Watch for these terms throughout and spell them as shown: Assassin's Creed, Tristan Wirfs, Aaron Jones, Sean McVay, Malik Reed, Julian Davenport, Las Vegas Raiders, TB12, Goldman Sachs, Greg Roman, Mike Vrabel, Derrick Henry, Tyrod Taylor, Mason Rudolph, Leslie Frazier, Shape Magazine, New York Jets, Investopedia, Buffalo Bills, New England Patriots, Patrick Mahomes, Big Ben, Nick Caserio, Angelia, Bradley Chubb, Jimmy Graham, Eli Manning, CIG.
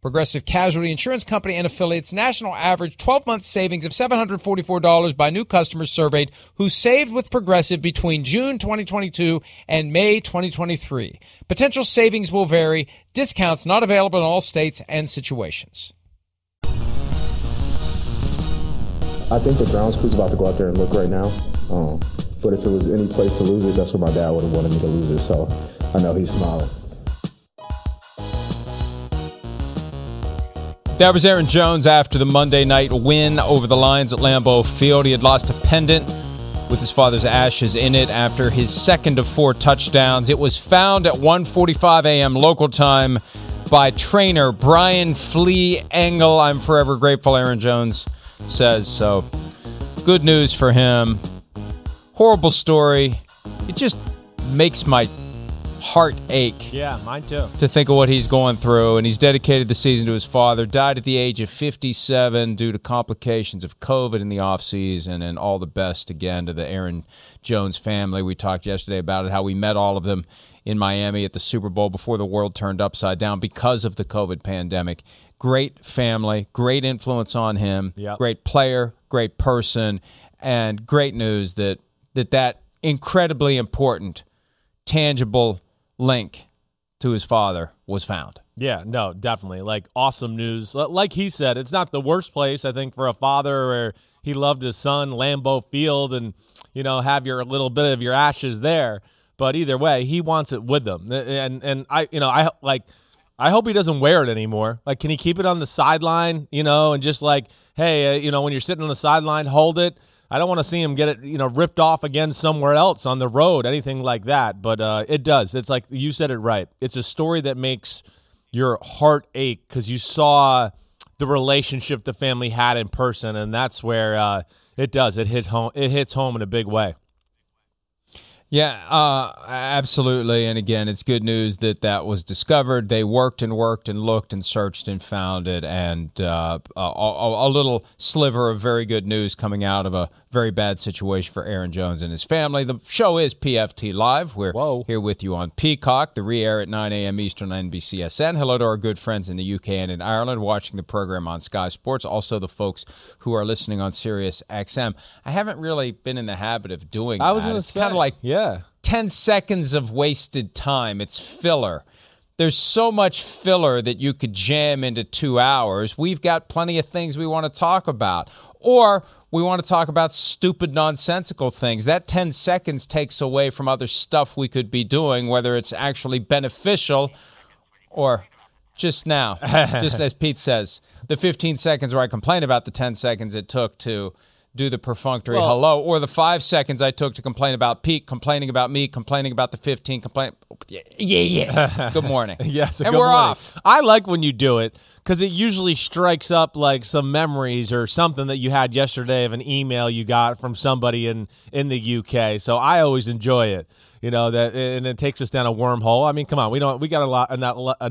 Progressive Casualty Insurance Company and Affiliates. National average 12-month savings of $744 by new customers surveyed who saved with Progressive between June 2022 and May 2023. Potential savings will vary. Discounts not available in all states and situations. I think the Browns crew's about to go out there and look right now. But if it was any place to lose it, that's where my dad would have wanted me to lose it. So I know he's smiling. That was Aaron Jones after the Monday night win over the Lions at Lambeau Field. He had lost a pendant with his father's ashes in it after his second of 4 touchdowns. It was found at 1:45 a.m. local time by trainer Brian Flea Engel. I'm forever grateful, Aaron Jones says. So good news for him. Horrible story. It just makes my heartache. Yeah, mine too. To think of what he's going through, and he's dedicated the season to his father. Died at the age of 57 due to complications of COVID in the offseason, and all the best again to the Aaron Jones family. We talked yesterday about it, how we met all of them in Miami at the Super Bowl before the world turned upside down because of the COVID pandemic. Great family, great influence on him, yep. Great player, great person, and great news that incredibly important, tangible link to his father was found. Yeah, no, definitely. Like, awesome news. Like he said, it's not the worst place, I think, for a father where he loved his son, Lambeau Field, and, you know, have your little bit of your ashes there. But either way, he wants it with them. And I, you know, I hope he doesn't wear it anymore. Like, can he keep it on the sideline, you know, and just like, hey, you know, when you're sitting on the sideline, hold it. I don't want to see him get it, you know, ripped off again somewhere else on the road, anything like that. But it does. It's like you said it right. It's a story that makes your heart ache because you saw the relationship the family had in person, and that's where it does. It hit home. It hits home in a big way. Yeah, absolutely. And again, it's good news that was discovered. They worked and looked and searched and found it. And a little sliver of very good news coming out of a very bad situation for Aaron Jones and his family. The show is PFT Live. We're here with you on Peacock, the re-air at 9 a.m. Eastern on NBCSN. Hello to our good friends in the UK and in Ireland watching the program on Sky Sports. Also the folks who are listening on Sirius XM. I haven't really been in the habit of doing that. It's kind of like... Yeah. 10 seconds of wasted time. It's filler. There's so much filler that you could jam into 2 hours. We've got plenty of things we want to talk about. Or we want to talk about stupid, nonsensical things. That 10 seconds takes away from other stuff we could be doing, whether it's actually beneficial or just now. Just as Pete says, the 15 seconds where I complain about the 10 seconds it took to do the perfunctory hello, or the 5 seconds I took to complain about Pete, complaining about me, complaining about the 15, Yeah. Good morning. Yes, and we're morning. Off. I like when you do it because it usually strikes up like some memories or something that you had yesterday of an email you got from somebody in the UK. So I always enjoy it, you know, that, and it takes us down a wormhole. I mean, come on, we got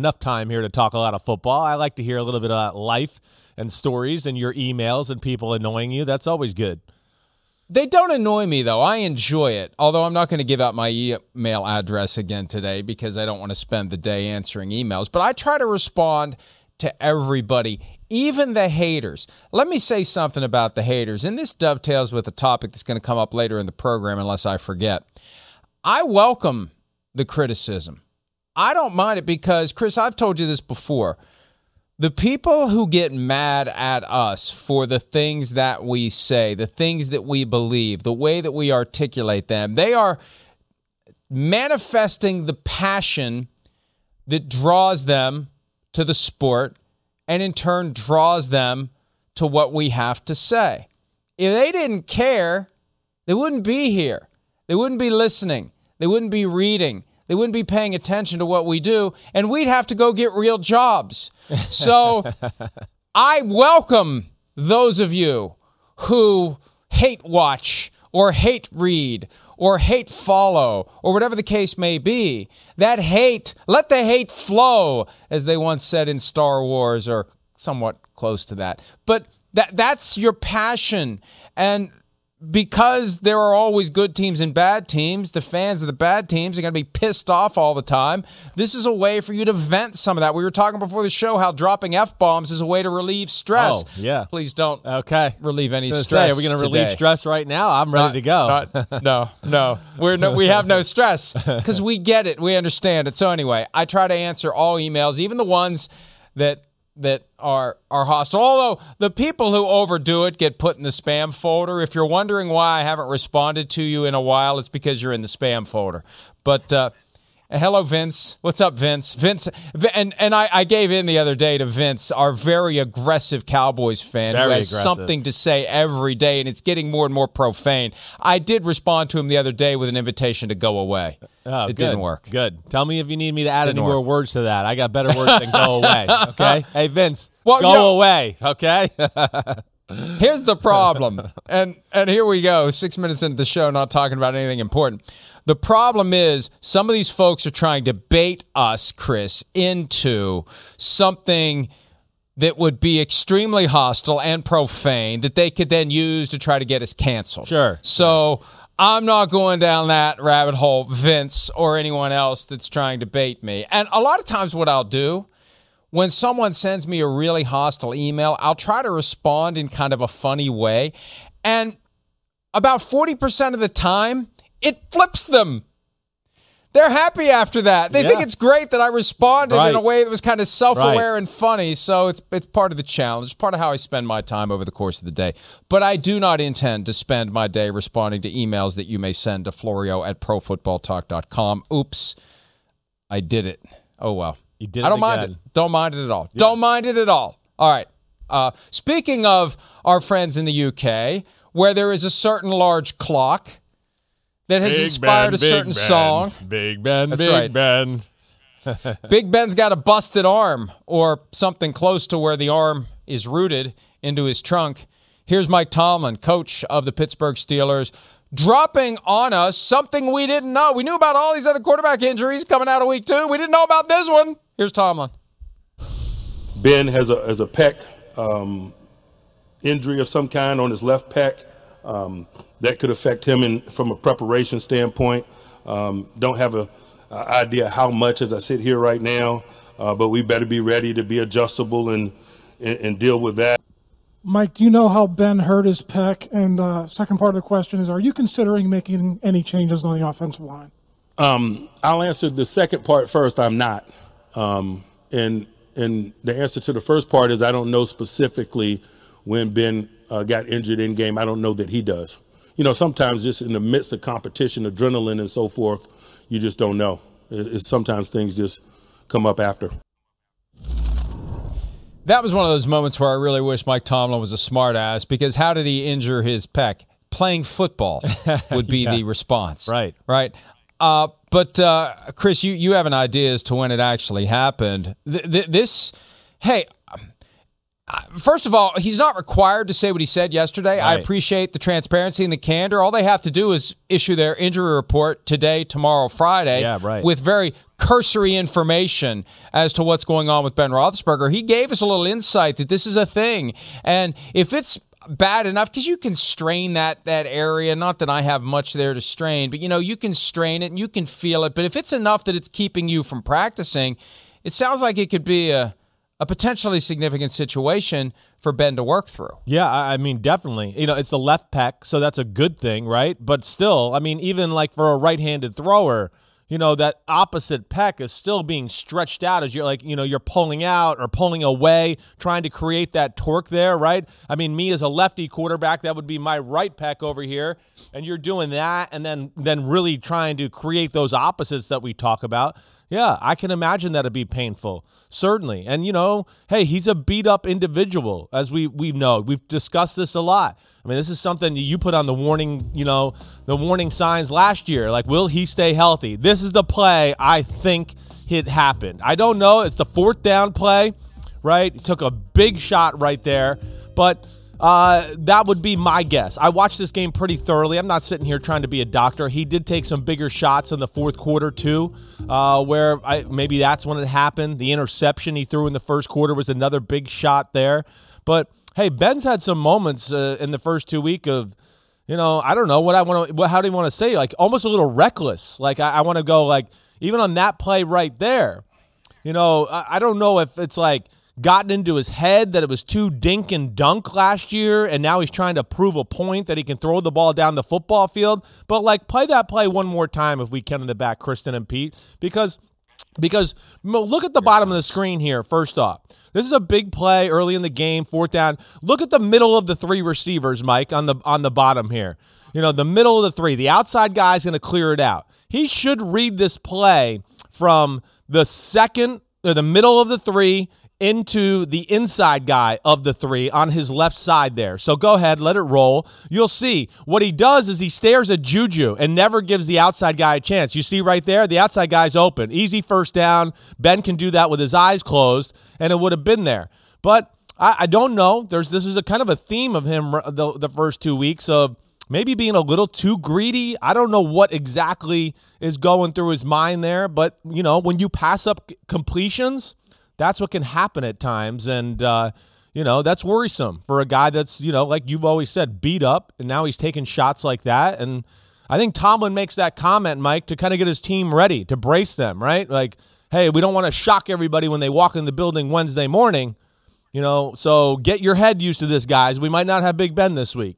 enough time here to talk a lot of football. I like to hear a little bit of life and stories and your emails and people annoying you. That's always good. They don't annoy me, though. I enjoy it, although I'm not going to give out my email address again today because I don't want to spend the day answering emails. But I try to respond to everybody, even the haters. Let me say something about the haters, and this dovetails with a topic that's going to come up later in the program unless I forget. I welcome the criticism. I don't mind it because, Chris, I've told you this before. The people who get mad at us for the things that we say, the things that we believe, the way that we articulate them, they are manifesting the passion that draws them to the sport and in turn draws them to what we have to say. If they didn't care, they wouldn't be here. They wouldn't be listening. They wouldn't be reading. They wouldn't be paying attention to what we do, and we'd have to go get real jobs. So I welcome those of you who hate watch or hate read or hate follow or whatever the case may be. That hate, let the hate flow, as they once said in Star Wars, or somewhat close to that. But that's your passion, and because there are always good teams and bad teams, the fans of the bad teams are going to be pissed off all the time. This is a way for you to vent some of that. We were talking before the show how dropping F-bombs is a way to relieve stress. Oh, yeah. Please don't relieve any stress. Are we going to relieve stress right now? I'm ready to go. No. We have no stress because we get it. We understand it. So anyway, I try to answer all emails, even the ones that are hostile. Although the people who overdo it get put in the spam folder. If you're wondering why I haven't responded to you in a while, it's because you're in the spam folder. But hello, Vince. What's up, Vince? Vince, and I gave in the other day to Vince, our very aggressive Cowboys fan who has something to say every day, and it's getting more and more profane. I did respond to him the other day with an invitation to go away. Didn't work. Good. Tell me if you need me to add any more words to that. I got better words than go away. Okay. Hey, Vince, away. Okay. Here's the problem. And here we go. 6 minutes into the show, not talking about anything important. The problem is some of these folks are trying to bait us, Chris, into something that would be extremely hostile and profane that they could then use to try to get us canceled. Sure. So I'm not going down that rabbit hole, Vince, or anyone else that's trying to bait me. And a lot of times what I'll do, when someone sends me a really hostile email, I'll try to respond in kind of a funny way. And about 40% of the time, it flips them. They're happy after that. They think it's great that I responded in a way that was kind of self-aware and funny. So it's part of the challenge. It's part of how I spend my time over the course of the day. But I do not intend to spend my day responding to emails that you may send to Florio@profootballtalk.com. Oops. I did it. Oh, well. You did it. I don't mind it. Don't mind it at all. Yeah. Don't mind it at all. All right. Speaking of our friends in the UK, where there is a certain large clock that has inspired a certain song. Big Ben, Big Ben. Big Ben's got a busted arm or something close to where the arm is rooted into his trunk. Here's Mike Tomlin, coach of the Pittsburgh Steelers, dropping on us something we didn't know. We knew about all these other quarterback injuries coming out of week two. We didn't know about this one. Here's Tomlin. Ben has a pec injury of some kind on his left pec. That could affect him from a preparation standpoint. Don't have an idea how much as I sit here right now, but we better be ready to be adjustable and deal with that. Mike, do you know how Ben hurt his pec? And second part of the question is, are you considering making any changes on the offensive line? I'll answer the second part first. I'm not. And the answer to the first part is I don't know specifically when Ben got injured in game. I don't know that he does. You know, sometimes just in the midst of competition, adrenaline and so forth, you just don't know. It's sometimes things just come up after. That was one of those moments where I really wish Mike Tomlin was a smartass, because how did he injure his pec? Playing football would be the response. Right. But Chris, you have an idea as to when it actually happened. First of all, he's not required to say what he said yesterday. Right. I appreciate the transparency and the candor. All they have to do is issue their injury report today, tomorrow, Friday, with very cursory information as to what's going on with Ben Roethlisberger. He gave us a little insight that this is a thing. And if it's bad enough because you can strain that area. Not that I have much there to strain, but you can strain it and you can feel it. But if it's enough that it's keeping you from practicing, it sounds like it could be a potentially significant situation for Ben to work through. Yeah, I mean, definitely. It's the left pec, so that's a good thing, right? But still, I mean, even like for a right-handed thrower, that opposite pec is still being stretched out as you're like, you're pulling out or pulling away, trying to create that torque there, right? I mean, me as a lefty quarterback, that would be my right pec over here, and you're doing that and then really trying to create those opposites that we talk about. Yeah, I can imagine that'd be painful, certainly. And, hey, he's a beat-up individual, as we know. We've discussed this a lot. I mean, this is something that you put on the warning, the warning signs last year. Like, will he stay healthy? This is the play I think it happened. I don't know. It's the fourth down play, right? He took a big shot right there, but that would be my guess. I watched this game pretty thoroughly. I'm not sitting here trying to be a doctor. He did take some bigger shots in the fourth quarter too, where maybe that's when it happened. The interception he threw in the first quarter was another big shot there. But hey, Ben's had some moments in the first 2 weeks of, I don't know what I want to. How do you want to say? Like almost a little reckless. Like I want to go like even on that play right there. I don't know if it's like gotten into his head that it was too dink and dunk last year, and now he's trying to prove a point that he can throw the ball down the football field. But, like, play that play one more time if we can in the back, Kristen and Pete, because look at the bottom of the screen here, first off. This is a big play early in the game, fourth down. Look at the middle of the three receivers, Mike, on the bottom here. The middle of the three. The outside guy's going to clear it out. He should read this play from the second or the middle of the three into the inside guy of the three on his left side there. So go ahead, let it roll. You'll see what he does is he stares at Juju and never gives the outside guy a chance. You see right there, the outside guy's open. Easy first down. Ben can do that with his eyes closed, and it would have been there. But I don't know. This is a kind of a theme of him the first 2 weeks of maybe being a little too greedy. I don't know what exactly is going through his mind there, but, when you pass up completions, that's what can happen at times, and, that's worrisome for a guy that's, like you've always said, beat up, and now he's taking shots like that. And I think Tomlin makes that comment, Mike, to kind of get his team ready, to brace them, right? Like, hey, we don't want to shock everybody when they walk in the building Wednesday morning, so get your head used to this, guys. We might not have Big Ben this week.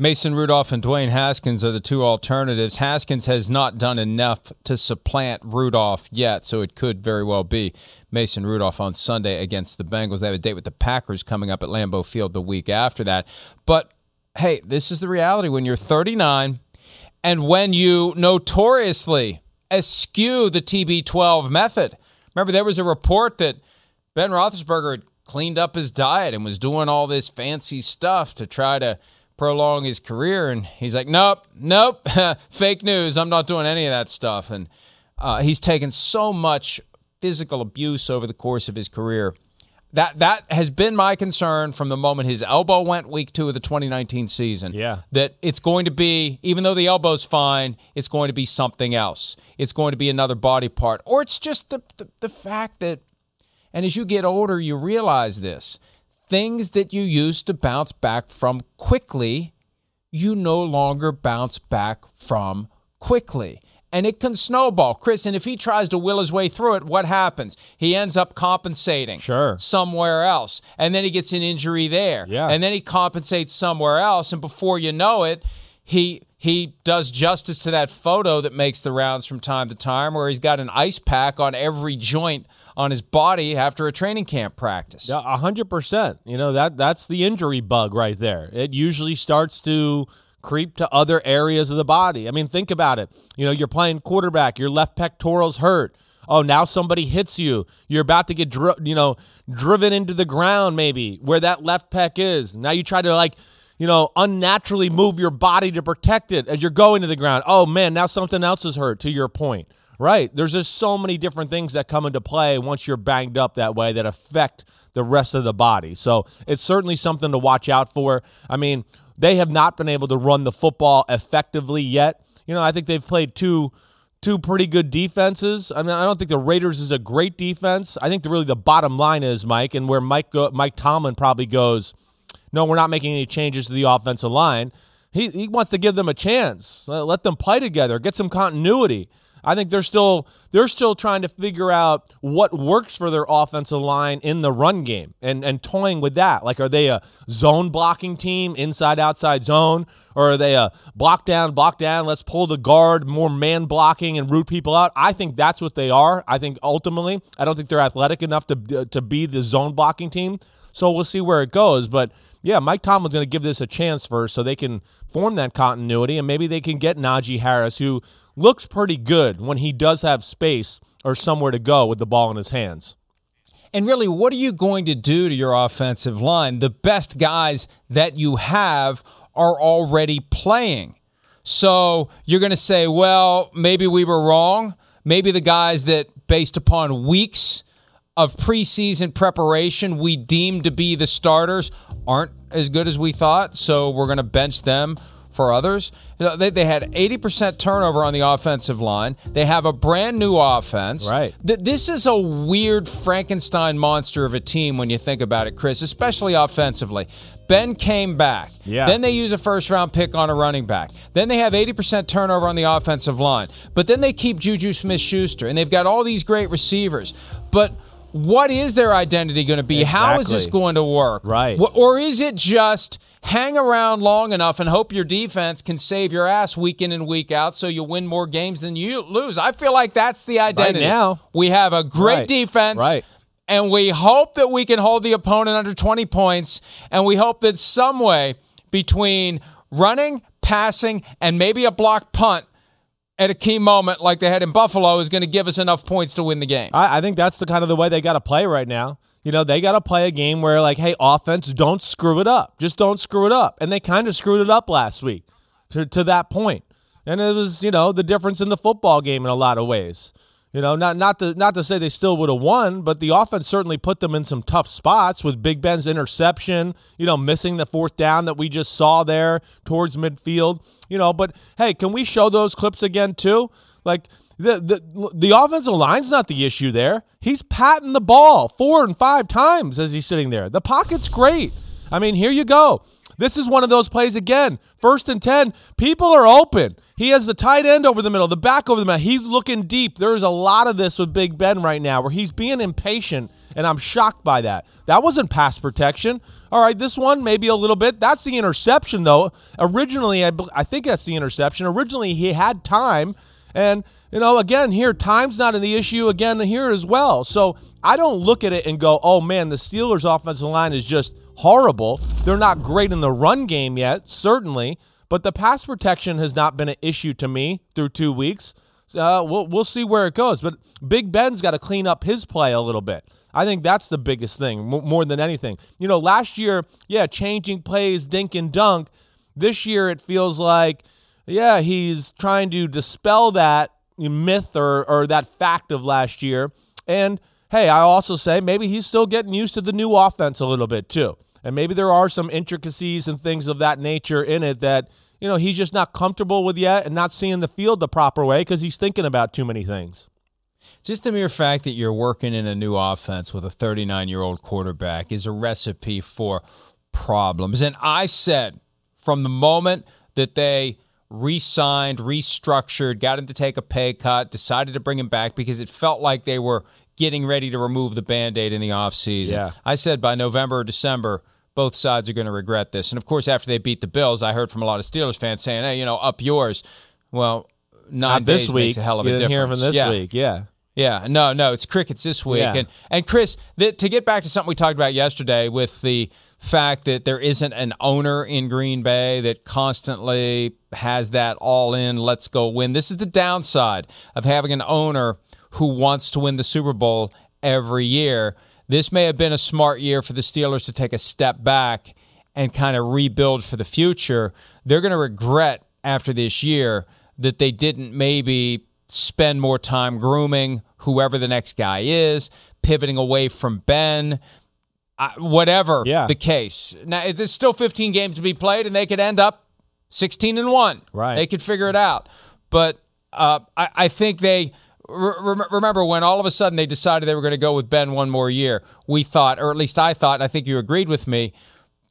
Mason Rudolph and Dwayne Haskins are the two alternatives. Haskins has not done enough to supplant Rudolph yet, so it could very well be Mason Rudolph on Sunday against the Bengals. They have a date with the Packers coming up at Lambeau Field the week after that. But, hey, this is the reality. When you're 39 and when you notoriously eschew the TB12 method, remember there was a report that Ben Roethlisberger had cleaned up his diet and was doing all this fancy stuff to try to prolong his career, and he's like, nope, fake news, I'm not doing any of that stuff. And he's taken so much physical abuse over the course of his career. That has been my concern from the moment his elbow went week 2 of the 2019 season. Yeah. That it's going to be, even though the elbow's fine, it's going to be something else. It's going to be another body part. Or it's just the fact that, and as you get older, you realize this, things that you used to bounce back from quickly, you no longer bounce back from quickly. And it can snowball. Chris, and if he tries to will his way through it, what happens? He ends up compensating somewhere else. And then he gets an injury there. Yeah. And then he compensates somewhere else. And before you know it, he does justice to that photo that makes the rounds from time to time where he's got an ice pack on every joint on his body after a training camp practice. Yeah, 100%. That's the injury bug right there. It usually starts to creep to other areas of the body. I mean, think about it. You're playing quarterback. Your left pectoral's hurt. Oh, now somebody hits you. You're about to get driven into the ground maybe where that left pec is. Now you try to unnaturally move your body to protect it as you're going to the ground. Oh, man, now something else is hurt, to your point. Right. There's just so many different things that come into play once you're banged up that way that affect the rest of the body. So it's certainly something to watch out for. I mean, they have not been able to run the football effectively yet. I think they've played two pretty good defenses. I mean, I don't think the Raiders is a great defense. I think really the bottom line is, Mike, and where Mike Tomlin probably goes, no, we're not making any changes to the offensive line. He wants to give them a chance, let them play together, get some continuity. I think they're still trying to figure out what works for their offensive line in the run game and toying with that. Like, are they a zone blocking team, inside outside zone, or are they a block down, let's pull the guard, more man blocking and root people out? I think that's what they are. I think ultimately, I don't think they're athletic enough to be the zone blocking team. So we'll see where it goes, but yeah, Mike Tomlin's going to give this a chance first so they can form that continuity, and maybe they can get Najee Harris, who looks pretty good when he does have space or somewhere to go with the ball in his hands. And really, what are you going to do to your offensive line? The best guys that you have are already playing. So you're going to say, well, maybe we were wrong. Maybe the guys that, based upon weeks of preseason preparation, we deemed to be the starters aren't as good as we thought, so we're going to bench them for others. They had 80% turnover on the offensive line. They have a brand new offense. Right. This is a weird Frankenstein monster of a team when you think about it, Chris, especially offensively. Ben came back. Yeah. Then they use a first-round pick on a running back. Then they have 80% turnover on the offensive line. But then they keep Juju Smith Schuster, and they've got all these great receivers. But what is their identity going to be? Exactly. How is this going to work? Right. Or is it just hang around long enough and hope your defense can save your ass week in and week out so you win more games than you lose? I feel like that's the identity. Right now, we have a great defense, and we hope that we can hold the opponent under 20 points, and we hope that some way between running, passing, and maybe a blocked punt at a key moment like they had in Buffalo is going to give us enough points to win the game. I think that's the kind of the way they got to play right now. You know, they got to play a game where, like, hey, offense, don't screw it up. Just don't screw it up. And they kind of screwed it up last week to that point. And it was, you know, the difference in the football game in a lot of ways. You know, not to say they still would have won, but the offense certainly put them in some tough spots with Big Ben's interception, you know, missing the fourth down that we just saw there towards midfield. You know, but, hey, can we show those clips again too? Like, the offensive line's not the issue there. He's patting the ball 4 and 5 times as he's sitting there. The pocket's great. I mean, here you go. This is one of those plays again. 1st and 10. People are open. He has the tight end over the middle, the back over the middle. He's looking deep. There's a lot of this with Big Ben right now where he's being impatient, and I'm shocked by that. That wasn't pass protection. All right, this one maybe a little bit. That's the interception, though. Originally, I think that's the interception. Originally, he had time, and, you know, again, here, time's not the issue again here as well. So I don't look at it and go, oh, man, the Steelers' offensive line is just horrible. They're not great in the run game yet, certainly, but the pass protection has not been an issue to me through 2 weeks. We'll see where it goes, but Big Ben's got to clean up his play a little bit. I think that's the biggest thing, more than anything. You know, last year, yeah, changing plays, dink and dunk. This year it feels like, yeah, he's trying to dispel that myth or that fact of last year. And, hey, I also say maybe he's still getting used to the new offense a little bit too. And maybe there are some intricacies and things of that nature in it that, you know, he's just not comfortable with yet and not seeing the field the proper way because he's thinking about too many things. Just the mere fact that you're working in a new offense with a 39-year-old quarterback is a recipe for problems. And I said from the moment that they re-signed, restructured, got him to take a pay cut, decided to bring him back because it felt like they were getting ready to remove the Band-Aid in the offseason. Yeah. I said by November or December, both sides are going to regret this. And, of course, after they beat the Bills, I heard from a lot of Steelers fans saying, hey, you know, up yours. Well, 9 days this week makes a hell of a difference. You didn't hear him this week, yeah. Yeah, no, it's crickets this week. Yeah. And Chris, to get back to something we talked about yesterday with the fact that there isn't an owner in Green Bay that constantly has that all in, let's go win. This is the downside of having an owner who wants to win the Super Bowl every year. This may have been a smart year for the Steelers to take a step back and kind of rebuild for the future. They're going to regret after this year that they didn't maybe spend more time grooming whoever the next guy is, pivoting away from Ben, whatever the case. Now, there's still 15 games to be played, and they could end up 16-1. Right. They could figure it out. But I think they... Remember when all of a sudden they decided they were going to go with Ben one more year, we thought, or at least I thought, and I think you agreed with me,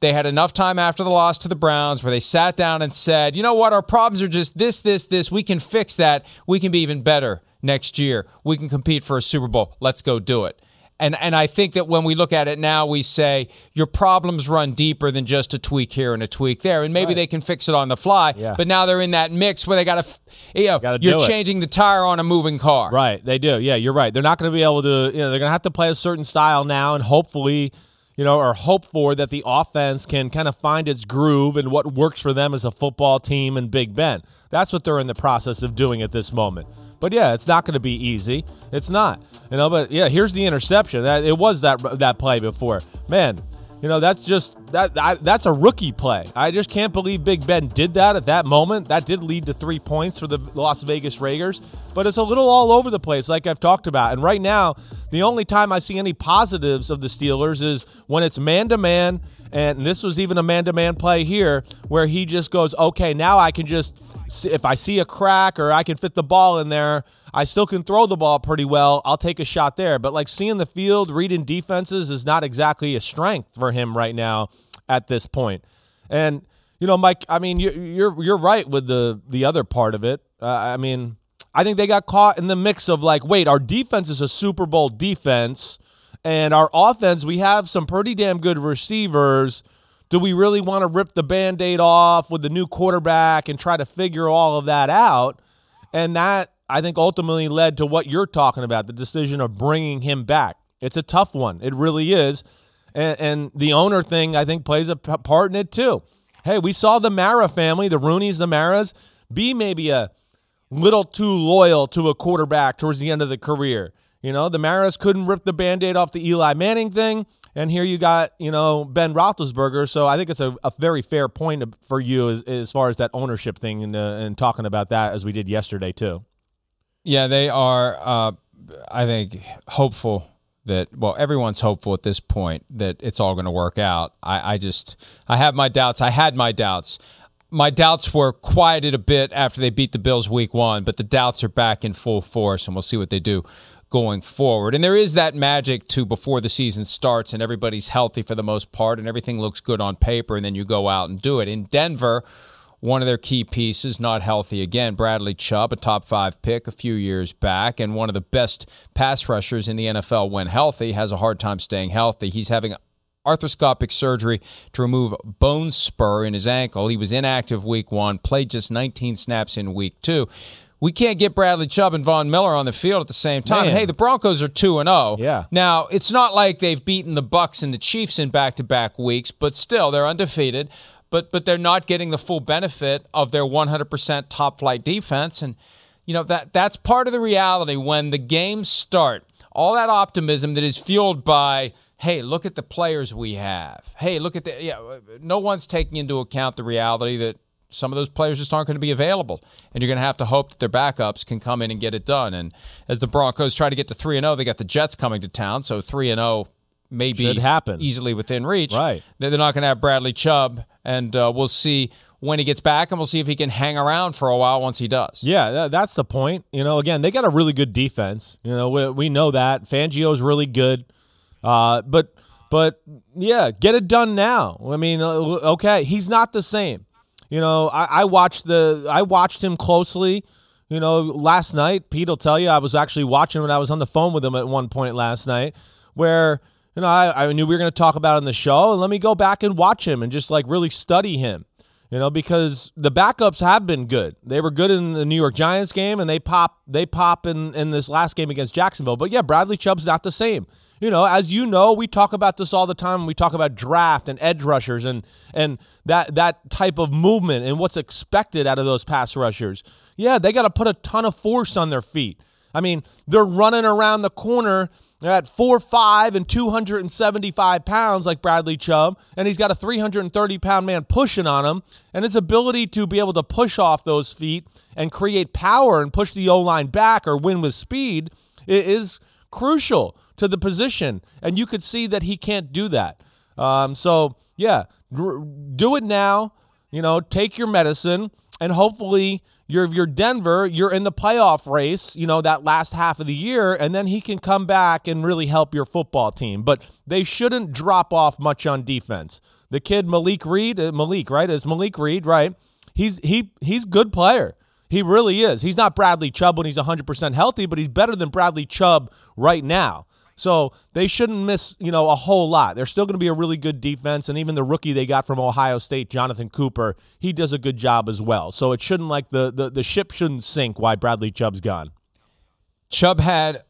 They had enough time after the loss to the Browns where they sat down and said, you know what, our problems are just this. We can fix that. We can be even better next year. We can compete for a Super Bowl. Let's go do it. And I think that when we look at it now, we say your problems run deeper than just a tweak here and a tweak there. And maybe they can fix it on the fly. Yeah. But now they're in that mix where they got to, you're changing the tire on a moving car. Right. They do. Yeah, you're right. They're not going to be able to, they're going to have to play a certain style now and hopefully, or hope for that the offense can kind of find its groove and what works for them as a football team and Big Ben. That's what they're in the process of doing at this moment. But, yeah, it's not going to be easy. It's not. But, yeah, here's the interception. It was that play before. Man, that's just – that's a rookie play. I just can't believe Big Ben did that at that moment. That did lead to 3 points for the Las Vegas Raiders. But it's a little all over the place like I've talked about. And right now, the only time I see any positives of the Steelers is when it's man-to-man, and this was even a man-to-man play here where he just goes, okay, now I can just – if I see a crack or I can fit the ball in there, I still can throw the ball pretty well. I'll take a shot there. But like seeing the field, reading defenses is not exactly a strength for him right now at this point. And, Mike, I mean, you're right with the other part of it. I mean, I think they got caught in the mix of like, wait, our defense is a Super Bowl defense and our offense, we have some pretty damn good receivers. Do we really want to rip the Band-Aid off with the new quarterback and try to figure all of that out? And that, I think, ultimately led to what you're talking about, the decision of bringing him back. It's a tough one. It really is. And the owner thing, I think, plays a part in it, too. Hey, we saw the Mara family, the Rooneys, the Maras, be maybe a little too loyal to a quarterback towards the end of the career. The Maras couldn't rip the Band-Aid off the Eli Manning thing. And here you got, Ben Roethlisberger. So I think it's a very fair point for you as far as that ownership thing and talking about that as we did yesterday too. Yeah, they are, I think, hopeful that, well, everyone's hopeful at this point that it's all going to work out. I have my doubts. I had my doubts. My doubts were quieted a bit after they beat the Bills week 1, but the doubts are back in full force, and we'll see what they do going forward. And there is that magic to before the season starts and everybody's healthy for the most part and everything looks good on paper and then you go out and do it. In Denver, one of their key pieces, not healthy again, Bradley Chubb, a top 5 pick a few years back and one of the best pass rushers in the NFL when healthy, has a hard time staying healthy. He's having arthroscopic surgery to remove bone spur in his ankle. He was inactive week 1, played just 19 snaps in week 2. We can't get Bradley Chubb and Von Miller on the field at the same time. Man. Hey, the Broncos are 2-0. Yeah. Now, it's not like they've beaten the Bucs and the Chiefs in back-to-back weeks, but still, they're undefeated. But they're not getting the full benefit of their 100% top-flight defense. And, that's part of the reality when the games start. All that optimism that is fueled by, hey, look at the players we have. Hey, look at the... Yeah, no one's taking into account the reality that some of those players just aren't going to be available, and you're going to have to hope that their backups can come in and get it done. And as the Broncos try to get to 3-0, they got the Jets coming to town, so 3-0 may be easily within reach. Right. They're not going to have Bradley Chubb, and we'll see when he gets back, and we'll see if he can hang around for a while once he does. Yeah, that's the point. Again, they got a really good defense. We know that. Fangio's really good, but yeah, get it done now. I mean, okay, he's not the same. I watched him closely. Last night, Pete will tell you I was actually watching when I was on the phone with him at one point last night, where I knew we were going to talk about it on the show, and let me go back and watch him and just like really study him. Because the backups have been good. They were good in the New York Giants game, and they pop in this last game against Jacksonville. But yeah, Bradley Chubb's not the same. As you know, we talk about this all the time. We talk about draft and edge rushers and that type of movement and what's expected out of those pass rushers. Yeah, they got to put a ton of force on their feet. I mean, they're running around the corner at 4'5" and 275 pounds like Bradley Chubb, and he's got a 330-pound man pushing on him, and his ability to be able to push off those feet and create power and push the O-line back or win with speed is crucial to the position, and you could see that he can't do that. So, yeah, do it now. Take your medicine, and hopefully – You're Denver, you're in the playoff race, that last half of the year, and then he can come back and really help your football team. But they shouldn't drop off much on defense. The kid Malik Reed, right? He's good player. He really is. He's not Bradley Chubb when he's 100% healthy, but he's better than Bradley Chubb right now. So they shouldn't miss, a whole lot. They're still going to be a really good defense, and even the rookie they got from Ohio State, Jonathan Cooper, he does a good job as well. So it shouldn't, like, the ship shouldn't sink while Bradley Chubb's gone. Chubb had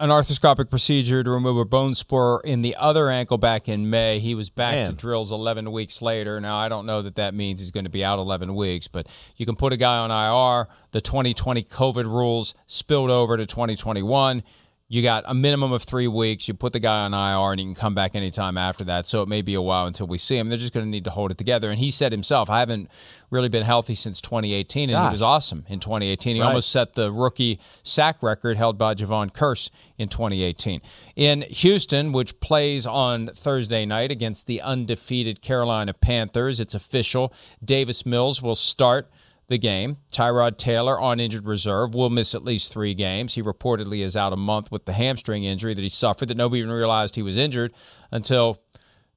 an arthroscopic procedure to remove a bone spur in the other ankle back in May. He was back to drills 11 weeks later. Now, I don't know that that means he's going to be out 11 weeks, but you can put a guy on IR. The 2020 COVID rules spilled over to 2021. You got a minimum of 3 weeks. You put the guy on IR, and he can come back anytime after that. So it may be a while until we see him. They're just going to need to hold it together. And he said himself, I haven't really been healthy since 2018, and he was awesome in 2018. He almost set the rookie sack record held by Javon Curse in 2018. In Houston, which plays on Thursday night against the undefeated Carolina Panthers, it's official. Davis Mills will start the game. Tyrod Taylor on injured reserve will miss at least 3 games. He reportedly is out a month with the hamstring injury that he suffered that nobody even realized he was injured until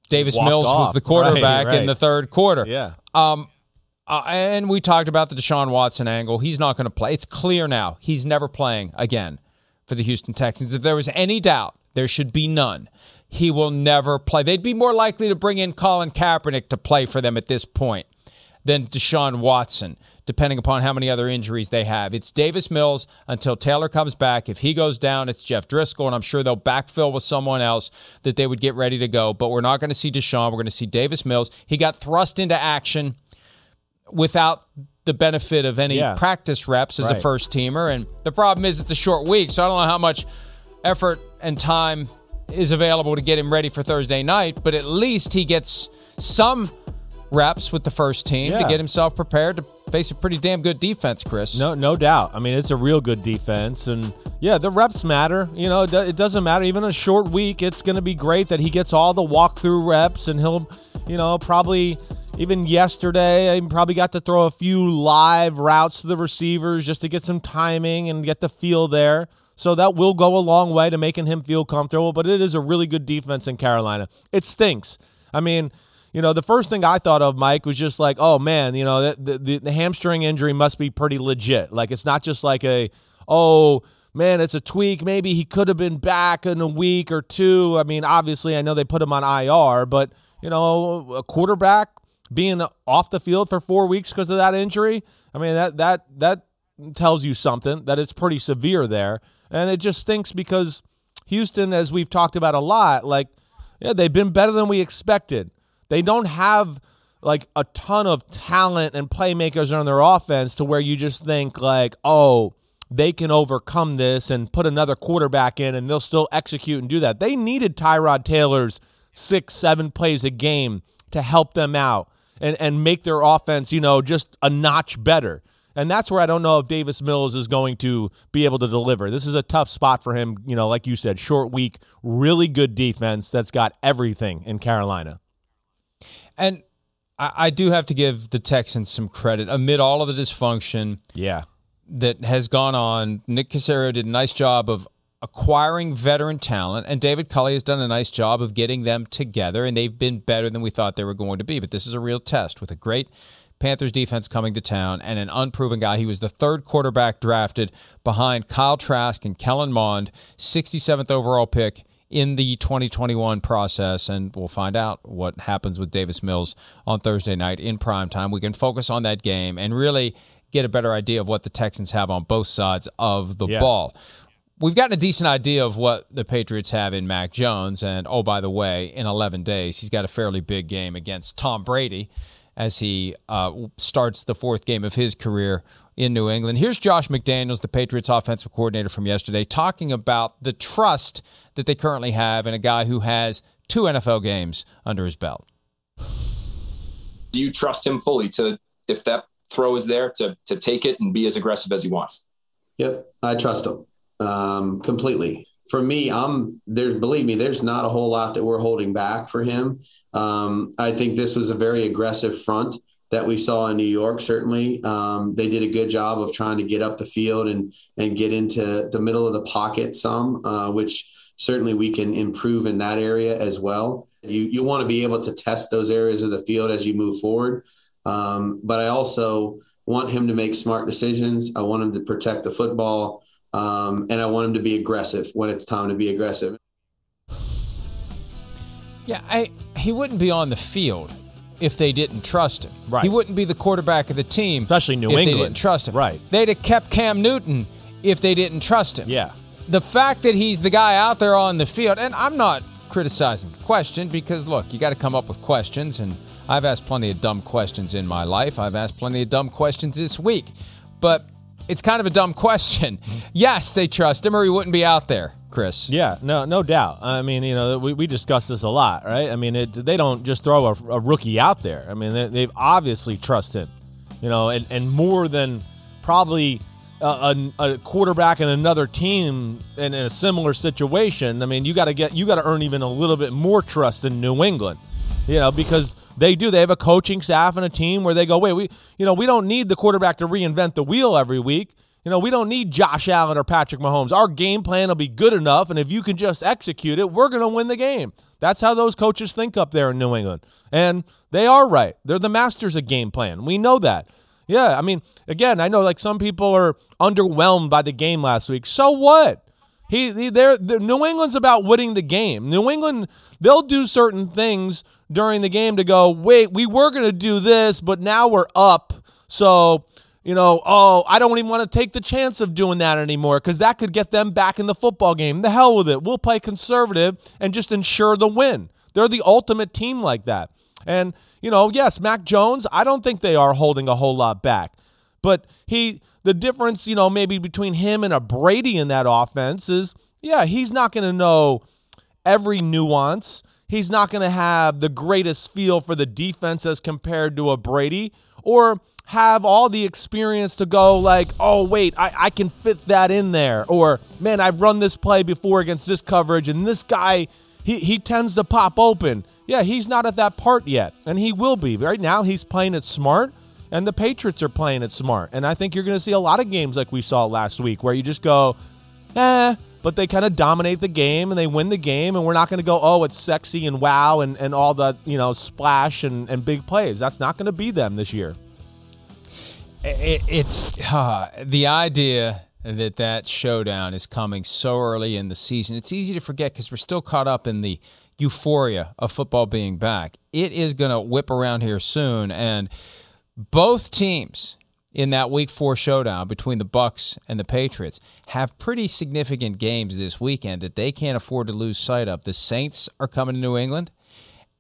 Davis Mills was the quarterback in the third quarter. Yeah. And we talked about the Deshaun Watson angle. He's not going to play. It's clear now. He's never playing again for the Houston Texans. If there was any doubt, there should be none. He will never play. They'd be more likely to bring in Colin Kaepernick to play for them at this point than Deshaun Watson, depending upon how many other injuries they have. It's Davis Mills until Taylor comes back. If he goes down, it's Jeff Driscoll, and I'm sure they'll backfill with someone else that they would get ready to go. But we're not going to see Deshaun. We're going to see Davis Mills. He got thrust into action without the benefit of any practice reps as a first-teamer. And the problem is it's a short week, so I don't know how much effort and time is available to get him ready for Thursday night, but at least he gets some reps with the first team to get himself prepared to face a pretty damn good defense, Chris. No doubt. I mean, it's a real good defense. And, the reps matter. It doesn't matter. Even a short week, it's going to be great that he gets all the walkthrough reps, and he'll, probably even yesterday, he probably got to throw a few live routes to the receivers just to get some timing and get the feel there. So that will go a long way to making him feel comfortable. But it is a really good defense in Carolina. It stinks. I mean, the first thing I thought of, Mike, was just like, oh, man, the hamstring injury must be pretty legit. Like, it's not just like it's a tweak. Maybe he could have been back in a week or two. I mean, obviously, I know they put him on IR, but, a quarterback being off the field for 4 weeks because of that injury, I mean, that tells you something, that it's pretty severe there. And it just stinks because Houston, as we've talked about a lot, like, they've been better than we expected. They don't have, like, a ton of talent and playmakers on their offense to where you just think, like, oh, they can overcome this and put another quarterback in and they'll still execute and do that. They needed Tyrod Taylor's 6-7 plays a game to help them out and make their offense, just a notch better. And that's where I don't know if Davis Mills is going to be able to deliver. This is a tough spot for him, like you said, short week, really good defense that's got everything in Carolina. And I do have to give the Texans some credit. Amid all of the dysfunction that has gone on, Nick Caserio did a nice job of acquiring veteran talent, and David Culley has done a nice job of getting them together, and they've been better than we thought they were going to be. But this is a real test with a great Panthers defense coming to town and an unproven guy. He was the third quarterback drafted behind Kyle Trask and Kellen Mond, 67th overall pick in the 2021 process, and we'll find out what happens with Davis Mills on Thursday night in primetime. We can focus on that game and really get a better idea of what the Texans have on both sides of the ball. We've gotten a decent idea of what the Patriots have in Mac Jones, and, oh, by the way, in 11 days, he's got a fairly big game against Tom Brady as he starts the fourth game of his career in New England. Here's Josh McDaniels, the Patriots offensive coordinator from yesterday, talking about the trust that they currently have in a guy who has 2 NFL games under his belt. Do you trust him fully to, if that throw is there, to take it and be as aggressive as he wants? Yep, I trust him completely. For me, there's not a whole lot that we're holding back for him. I think this was a very aggressive front that we saw in New York, certainly. They did a good job of trying to get up the field and get into the middle of the pocket some, which certainly we can improve in that area as well. You want to be able to test those areas of the field as you move forward. But I also want him to make smart decisions. I want him to protect the football, and I want him to be aggressive when it's time to be aggressive. Yeah, he wouldn't be on the field if they didn't trust him. Right. He wouldn't be the quarterback of the team, especially New England, if they didn't trust him. Right. They'd have kept Cam Newton if they didn't trust him. Yeah. The fact that he's the guy out there on the field, and I'm not criticizing the question because, look, you got to come up with questions, and I've asked plenty of dumb questions in my life. I've asked plenty of dumb questions this week, but it's kind of a dumb question. Yes, they trust him or he wouldn't be out there, Chris. Yeah, no doubt. I mean, you know, we discuss this a lot, right? I mean, they don't just throw a rookie out there. I mean, they've obviously trusted, you know, and more than probably a quarterback in another team in a similar situation. I mean, you got to earn even a little bit more trust in New England, you know, because they do. They have a coaching staff and a team where they go, wait, we don't need the quarterback to reinvent the wheel every week. You know, we don't need Josh Allen or Patrick Mahomes. Our game plan will be good enough, and if you can just execute it, we're going to win the game. That's how those coaches think up there in New England. And they are right. They're the masters of game plan. We know that. Yeah, I mean, again, I know like some people are underwhelmed by the game last week. So what? New England's about winning the game. New England, they'll do certain things during the game to go, wait, we were going to do this, but now we're up. So, you know, I don't even want to take the chance of doing that anymore because that could get them back in the football game. The hell with it. We'll play conservative and just ensure the win. They're the ultimate team like that. And, you know, yes, Mac Jones, I don't think they are holding a whole lot back. But the difference, you know, maybe between him and a Brady in that offense is, yeah, he's not going to know every nuance. He's not going to have the greatest feel for the defense as compared to a Brady or have all the experience to go like, oh, wait, I can fit that in there. Or, man, I've run this play before against this coverage, and this guy, he tends to pop open. Yeah, he's not at that part yet, and he will be. Right now he's playing it smart, and the Patriots are playing it smart. And I think you're going to see a lot of games like we saw last week where you just go, but they kind of dominate the game and they win the game, and we're not going to go, oh, it's sexy and wow and all the, you know, splash and big plays. That's not going to be them this year. It's the idea that showdown is coming so early in the season. It's easy to forget because we're still caught up in the euphoria of football being back. It is going to whip around here soon, and both teams in that Week 4 showdown between the Bucs and the Patriots have pretty significant games this weekend that they can't afford to lose sight of. The Saints are coming to New England,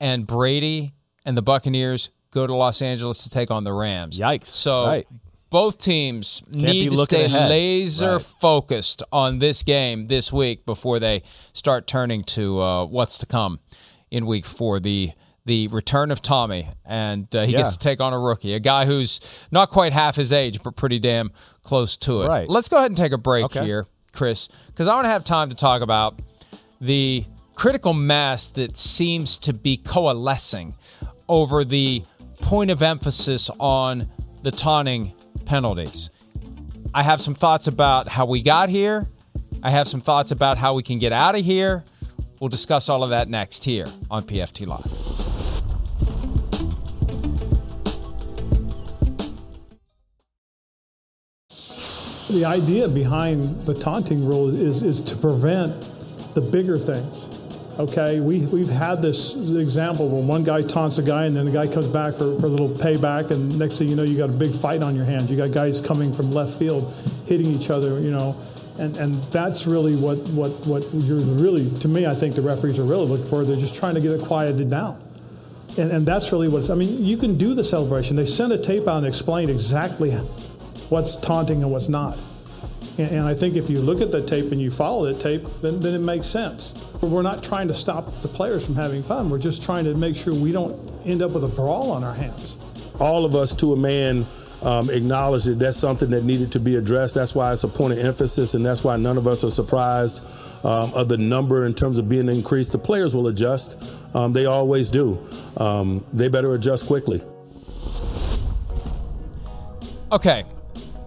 and Brady and the Buccaneers go to Los Angeles to take on the Rams. Yikes. So right. Both teams need to stay laser-focused on this game this week before they start turning to what's to come in Week 4, the return of Tommy, and he gets to take on a rookie, a guy who's not quite half his age, but pretty damn close to it. Right. Let's go ahead and take a break here, Chris, because I want to have time to talk about the critical mass that seems to be coalescing over the point of emphasis on the taunting penalties. I have some thoughts about how we got here. I have some thoughts about how we can get out of here. We'll discuss all of that next here on PFT Live. The idea behind the taunting rule is to prevent the bigger things. Okay, we've had this example when one guy taunts a guy and then the guy comes back for a little payback, and next thing you know, you got a big fight on your hands. You got guys coming from left field hitting each other, you know, and that's really what you're really, to me, I think the referees are really looking for. They're just trying to get it quieted down. And that's really what it's, I mean, you can do the celebration. They send a tape out and explain exactly what's taunting and what's not. And I think if you look at the tape and you follow the tape, then it makes sense. But we're not trying to stop the players from having fun. We're just trying to make sure we don't end up with a brawl on our hands. All of us, to a man, acknowledge that that's something that needed to be addressed. That's why it's a point of emphasis, and that's why none of us are surprised of the number in terms of being increased. The players will adjust. They always do. They better adjust quickly. Okay,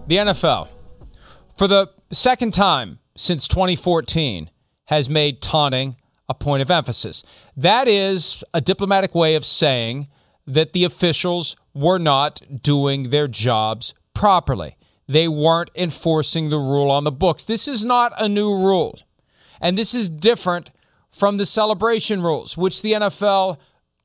the NFL, for the second time since 2014, has made taunting a point of emphasis. That is a diplomatic way of saying that the officials were not doing their jobs properly. They weren't enforcing the rule on the books. This is not a new rule, and this is different from the celebration rules, which the NFL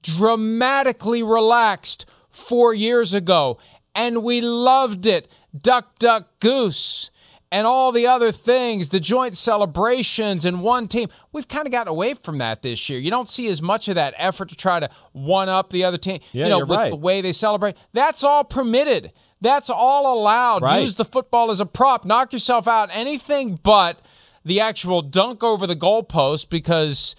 dramatically relaxed 4 years ago, and we loved it. Duck, duck, goose, and all the other things, the joint celebrations and one team. We've kind of gotten away from that this year. You don't see as much of that effort to try to one-up the other team, right, the way they celebrate. That's all permitted. That's all allowed. Right. Use the football as a prop. Knock yourself out. Anything but the actual dunk over the goalpost, because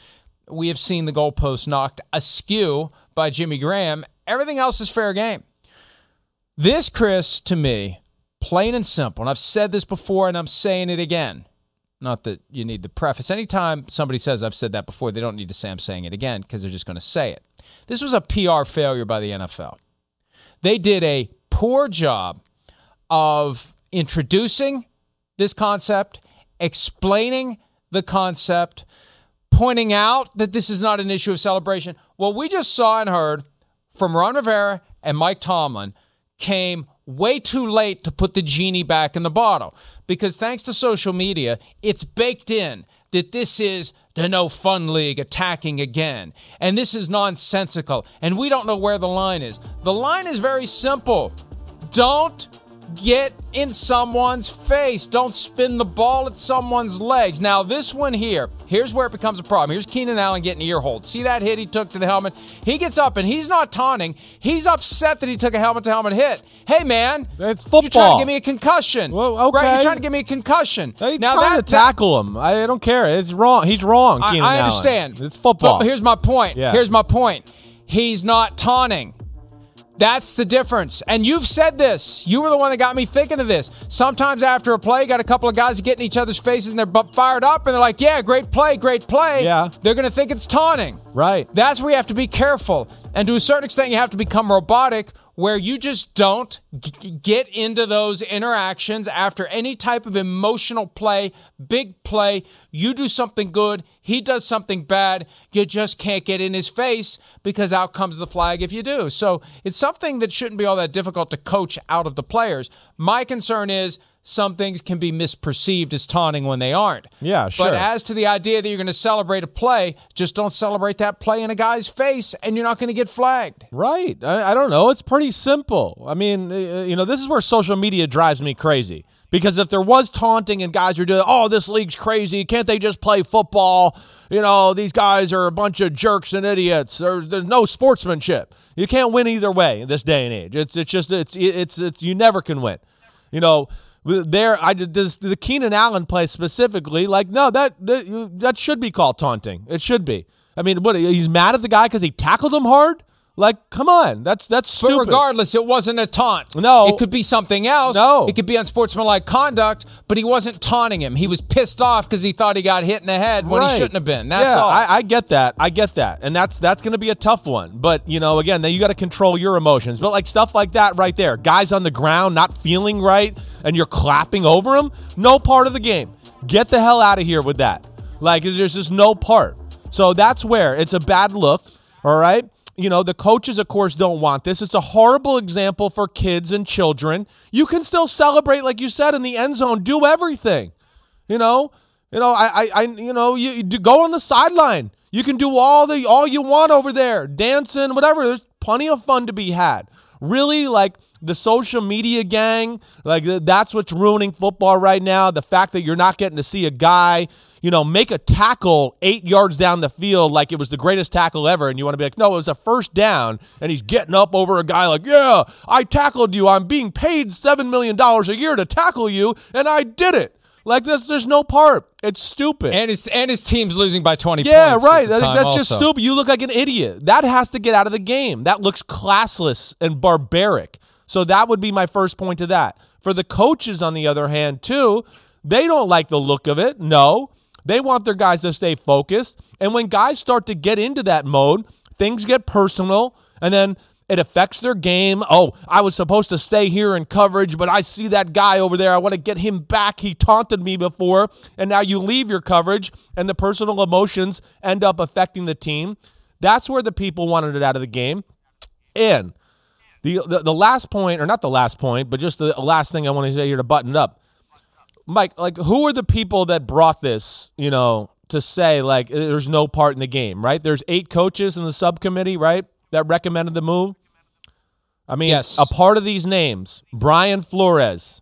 we have seen the goalpost knocked askew by Jimmy Graham. Everything else is fair game. This, Chris, to me, plain and simple, and I've said this before and I'm saying it again. Not that you need the preface. Anytime somebody says I've said that before, they don't need to say I'm saying it again, because they're just going to say it. This was a PR failure by the NFL. They did a poor job of introducing this concept, explaining the concept, pointing out that this is not an issue of celebration. What we just saw and heard from Ron Rivera and Mike Tomlin came way too late to put the genie back in the bottle, because thanks to social media, it's baked in that this is the no fun league attacking again, and this is nonsensical, and we don't know where the line is. The line is very simple. Don't get in someone's face. Don't spin the ball at someone's legs. Now, this one here, here's where it becomes a problem. Here's Keenan Allen getting ear holed. See that hit he took to the helmet? He gets up, and he's not taunting. He's upset that he took a helmet-to-helmet hit. Hey, man. It's football. You're trying to give me a concussion. Well, okay. Right? You're trying to give me a concussion. You're trying to tackle him. I don't care. It's wrong. He's wrong, Keenan Allen. I understand. It's football. But here's my point. Yeah. Here's my point. He's not taunting. That's the difference. And you've said this. You were the one that got me thinking of this. Sometimes after a play, got a couple of guys that get in each other's faces and they're fired up and they're like, yeah, great play, great play. Yeah. They're going to think it's taunting. Right. That's where you have to be careful. And to a certain extent, you have to become robotic, where you just don't get into those interactions after any type of emotional play, big play. You do something good, he does something bad. You just can't get in his face, because out comes the flag if you do. So it's something that shouldn't be all that difficult to coach out of the players. My concern is some things can be misperceived as taunting when they aren't. Yeah, sure. But as to the idea that you're going to celebrate a play, just don't celebrate that play in a guy's face, and you're not going to get flagged. Right. I don't know. It's pretty simple. I mean, this is where social media drives me crazy. Because if there was taunting and guys are doing, oh, this league's crazy, can't they just play football? These guys are a bunch of jerks and idiots. There's no sportsmanship. You can't win either way in this day and age. It's just you never can win. The Keenan Allen play specifically, like, no, that should be called taunting. It should be. I mean, what, he's mad at the guy because he tackled him hard? Like, come on, that's stupid. But regardless, it wasn't a taunt. No. It could be something else. No. It could be unsportsmanlike conduct, but he wasn't taunting him. He was pissed off because he thought he got hit in the head when he shouldn't have been. That's all. I get that. And that's going to be a tough one. But, again, then you got to control your emotions. But, like, stuff like that right there, guys on the ground not feeling right and you're clapping over him, no part of the game. Get the hell out of here with that. Like, there's just no part. So that's where it's a bad look, all right? The coaches, of course, don't want this. It's a horrible example for kids and children. You can still celebrate, like you said, in the end zone. Do everything. You go on the sideline. You can do all you want over there, dancing, whatever. There's plenty of fun to be had. Really, like, the social media gang, like, that's what's ruining football right now. The fact that you're not getting to see a guy, make a tackle 8 yards down the field like it was the greatest tackle ever, and you want to be like, no, it was a first down, and he's getting up over a guy like, yeah, I tackled you. I'm being paid $7 million a year to tackle you, and I did it. Like, this, there's no part. It's stupid. And his team's losing by 20 points. Yeah, right. That's just stupid. You look like an idiot. That has to get out of the game. That looks classless and barbaric. So that would be my first point to that. For the coaches, on the other hand, too, they don't like the look of it. No. They want their guys to stay focused. And when guys start to get into that mode, things get personal. And then It affects their game. Oh, I was supposed to stay here in coverage, but I see that guy over there. I want to get him back. He taunted me before, and now you leave your coverage, and the personal emotions end up affecting the team. That's where the people wanted it out of the game. And the last point, or not the last point, but just the last thing I want to say here to button it up. Mike, like, who are the people that brought this, you know, to say, like, there's no part in the game, right? There's 8 coaches in the subcommittee, right, that recommended the move? I mean, yes. A part of these names, Brian Flores,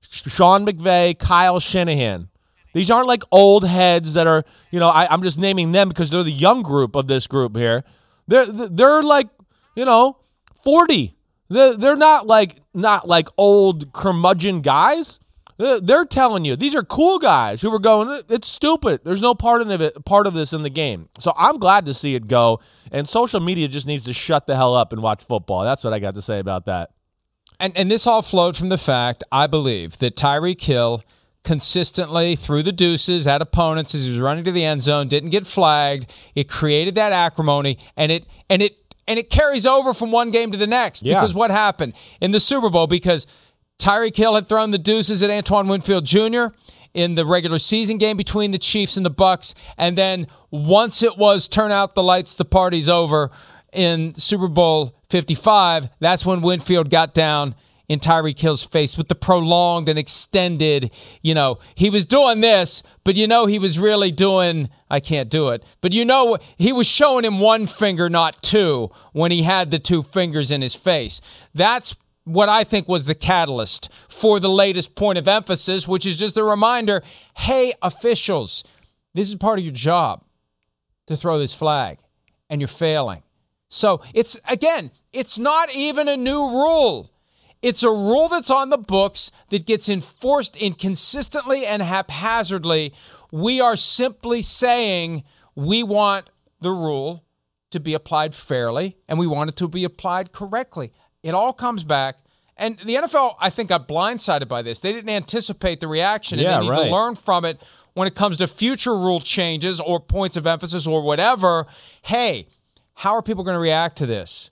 Sean McVay, Kyle Shanahan. These aren't like old heads that are, you know, I'm just naming them because they're the young group of this group here. They're like, you know, 40. They're not like old curmudgeon guys. They're telling you, these are cool guys who were going, it's stupid. There's no part of this in the game. So I'm glad to see it go, and social media just needs to shut the hell up and watch football. That's what I got to say about that. And this all flowed from the fact, I believe, that Tyreek Hill consistently threw the deuces at opponents as he was running to the end zone, didn't get flagged. It created that acrimony, and it carries over from one game to the next. Yeah. Because what happened in the Super Bowl, because Tyreek Hill had thrown the deuces at Antoine Winfield Jr. in the regular season game between the Chiefs and the Bucs, and then once it was turn out the lights, the party's over in Super Bowl 55, that's when Winfield got down in Tyreek Hill's face with the prolonged and extended, you know, he was doing this, but you know he was really doing, I can't do it, but you know he was showing him one finger, not two, when he had the two fingers in his face. That's what I think was the catalyst for the latest point of emphasis, which is just a reminder, hey, officials, this is part of your job to throw this flag, and you're failing. So it's, again, it's not even a new rule. It's a rule that's on the books that gets enforced inconsistently and haphazardly. We are simply saying we want the rule to be applied fairly, and we want it to be applied correctly. It all comes back, and the NFL, I think, got blindsided by this. They didn't anticipate the reaction, and they need to learn from it when it comes to future rule changes or points of emphasis or whatever. Hey, how are people going to react to this?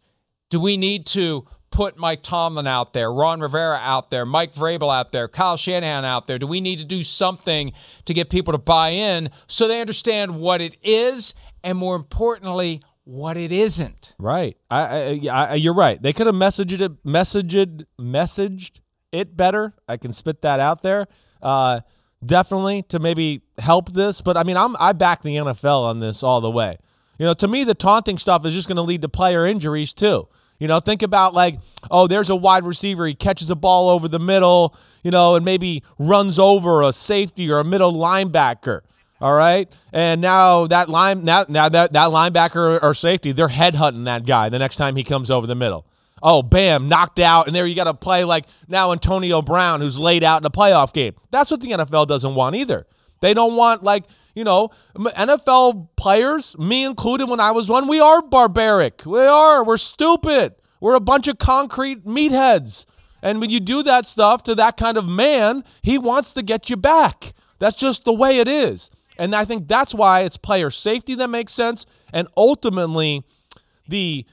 Do we need to put Mike Tomlin out there, Ron Rivera out there, Mike Vrabel out there, Kyle Shanahan out there? Do we need to do something to get people to buy in so they understand what it is and, more importantly, what it isn't? Right. I you're right. They could have messaged it better. I can spit that out there. Definitely to maybe help this, but I mean, I back the NFL on this all the way. You know, to me, the taunting stuff is just going to lead to player injuries too. You know, think about like, oh, there's a wide receiver. He catches a ball over the middle, you know, and maybe runs over a safety or a middle linebacker. All right, and now that linebacker or safety, they're headhunting that guy the next time he comes over the middle. Oh, bam, knocked out, and there you got to play like now Antonio Brown, who's laid out in a playoff game. That's what the NFL doesn't want either. They don't want, like, you know, NFL players, me included when I was one, we are barbaric. We're stupid. We're a bunch of concrete meatheads. And when you do that stuff to that kind of man, he wants to get you back. That's just the way it is. And I think that's why it's player safety that makes sense. And ultimately, the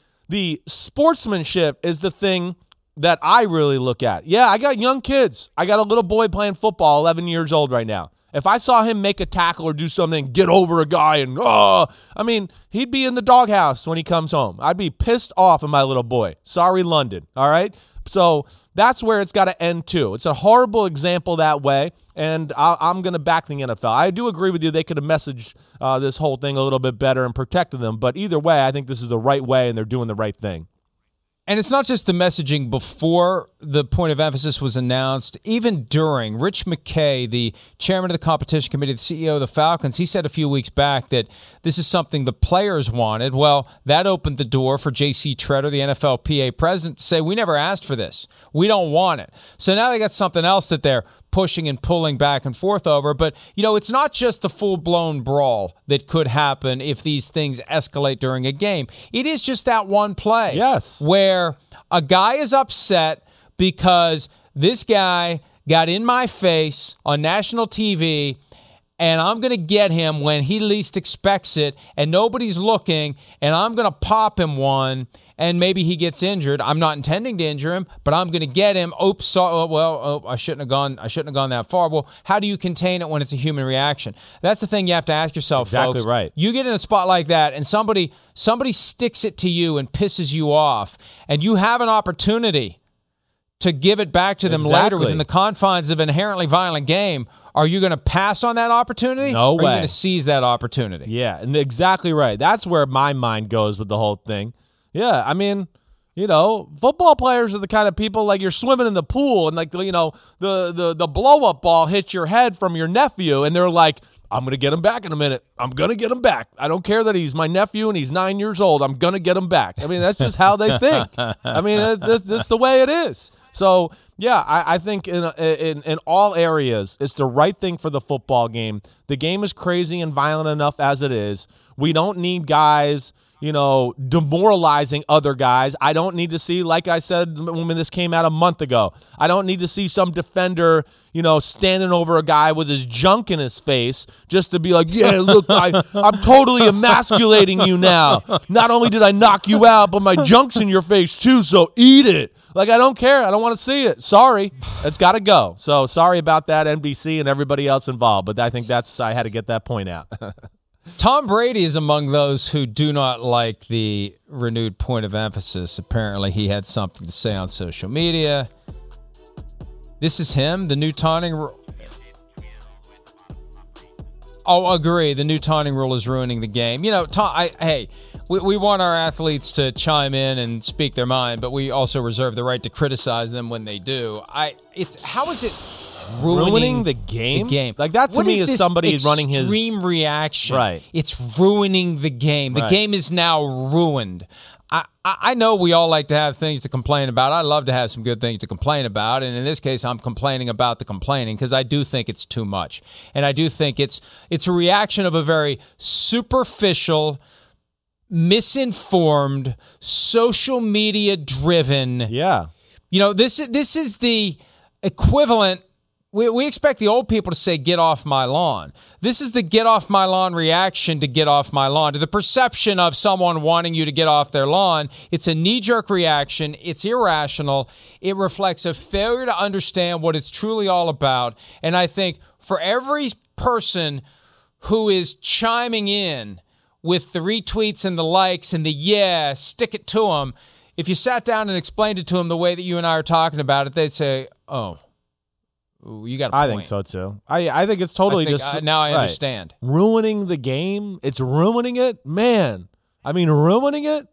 sportsmanship is the thing that I really look at. Yeah, I got young kids. I got a little boy playing football, 11 years old right now. If I saw him make a tackle or do something, get over a guy, and, I mean, he'd be in the doghouse when he comes home. I'd be pissed off at my little boy. Sorry, London, all right? So that's where it's got to end, too. It's a horrible example that way, and I'm going to back the NFL. I do agree with you. They could have messaged this whole thing a little bit better and protected them, but either way, I think this is the right way, and they're doing the right thing. And it's not just the messaging before the point of emphasis was announced. Even during, Rich McKay, the chairman of the competition committee, the CEO of the Falcons, he said a few weeks back that this is something the players wanted. Well, that opened the door for J.C. Tretter, the NFLPA president, to say, we never asked for this. We don't want it. So now they got something else that they're pushing and pulling back and forth over. But, you know, it's not just the full-blown brawl that could happen if these things escalate during a game. It is just that one play. Yes. Where a guy is upset because this guy got in my face on national TV, and I'm going to get him when he least expects it, and nobody's looking, and I'm going to pop him one, and maybe he gets injured. I'm not intending to injure him, but I'm going to get him. Oops, I shouldn't have gone that far. Well, how do you contain it when it's a human reaction? That's the thing you have to ask yourself, exactly, folks. Right. You get in a spot like that, and somebody sticks it to you and pisses you off, and you have an opportunity to give it back to them later within the confines of an inherently violent game. Are you going to pass on that opportunity? No way. Or are you going to seize that opportunity? Yeah, and exactly right. That's where my mind goes with the whole thing. Yeah, I mean, you know, football players are the kind of people, like, you're swimming in the pool and, like, you know, the blow-up ball hits your head from your nephew, and they're like, I'm going to get him back in a minute. I'm going to get him back. I don't care that he's my nephew and he's 9 years old. I'm going to get him back. I mean, that's just how they think. I mean, that's the way it is. So, yeah, I think in all areas, it's the right thing for the football game. The game is crazy and violent enough as it is. We don't need guys, you know, demoralizing other guys. I don't need to see, like I said when this came out a month ago, I don't need to see some defender, you know, standing over a guy with his junk in his face just to be like, yeah, look, I'm totally emasculating you now. Not only did I knock you out, but my junk's in your face too, so eat it. Like, I don't care. I don't want to see it. Sorry. It's got to go. So sorry about that, NBC and everybody else involved, but I think I had to get that point out. Tom Brady is among those who do not like the renewed point of emphasis. Apparently, he had something to say on social media. This is him, the new taunting rule. Oh, agree. The new taunting rule is ruining the game. You know, we want our athletes to chime in and speak their mind, but we also reserve the right to criticize them when they do. How is it ruining the game? Like, that to me is somebody running his extreme reaction. Right. It's ruining the game. The game is now ruined. I know we all like to have things to complain about. I love to have some good things to complain about, and in this case, I'm complaining about the complaining because I do think it's too much, and I do think it's a reaction of a very superficial, misinformed, social media driven. Yeah, you know, this is the equivalent. We expect the old people to say, get off my lawn. This is the get off my lawn reaction to get off my lawn, to the perception of someone wanting you to get off their lawn. It's a knee-jerk reaction. It's irrational. It reflects a failure to understand what it's truly all about. And I think for every person who is chiming in with the retweets and the likes and the stick it to them, if you sat down and explained it to them the way that you and I are talking about it, they'd say, oh, ooh, you got a point. I think so, too. I think it's totally now I understand. Ruining the game? It's ruining it? Man. I mean, ruining it?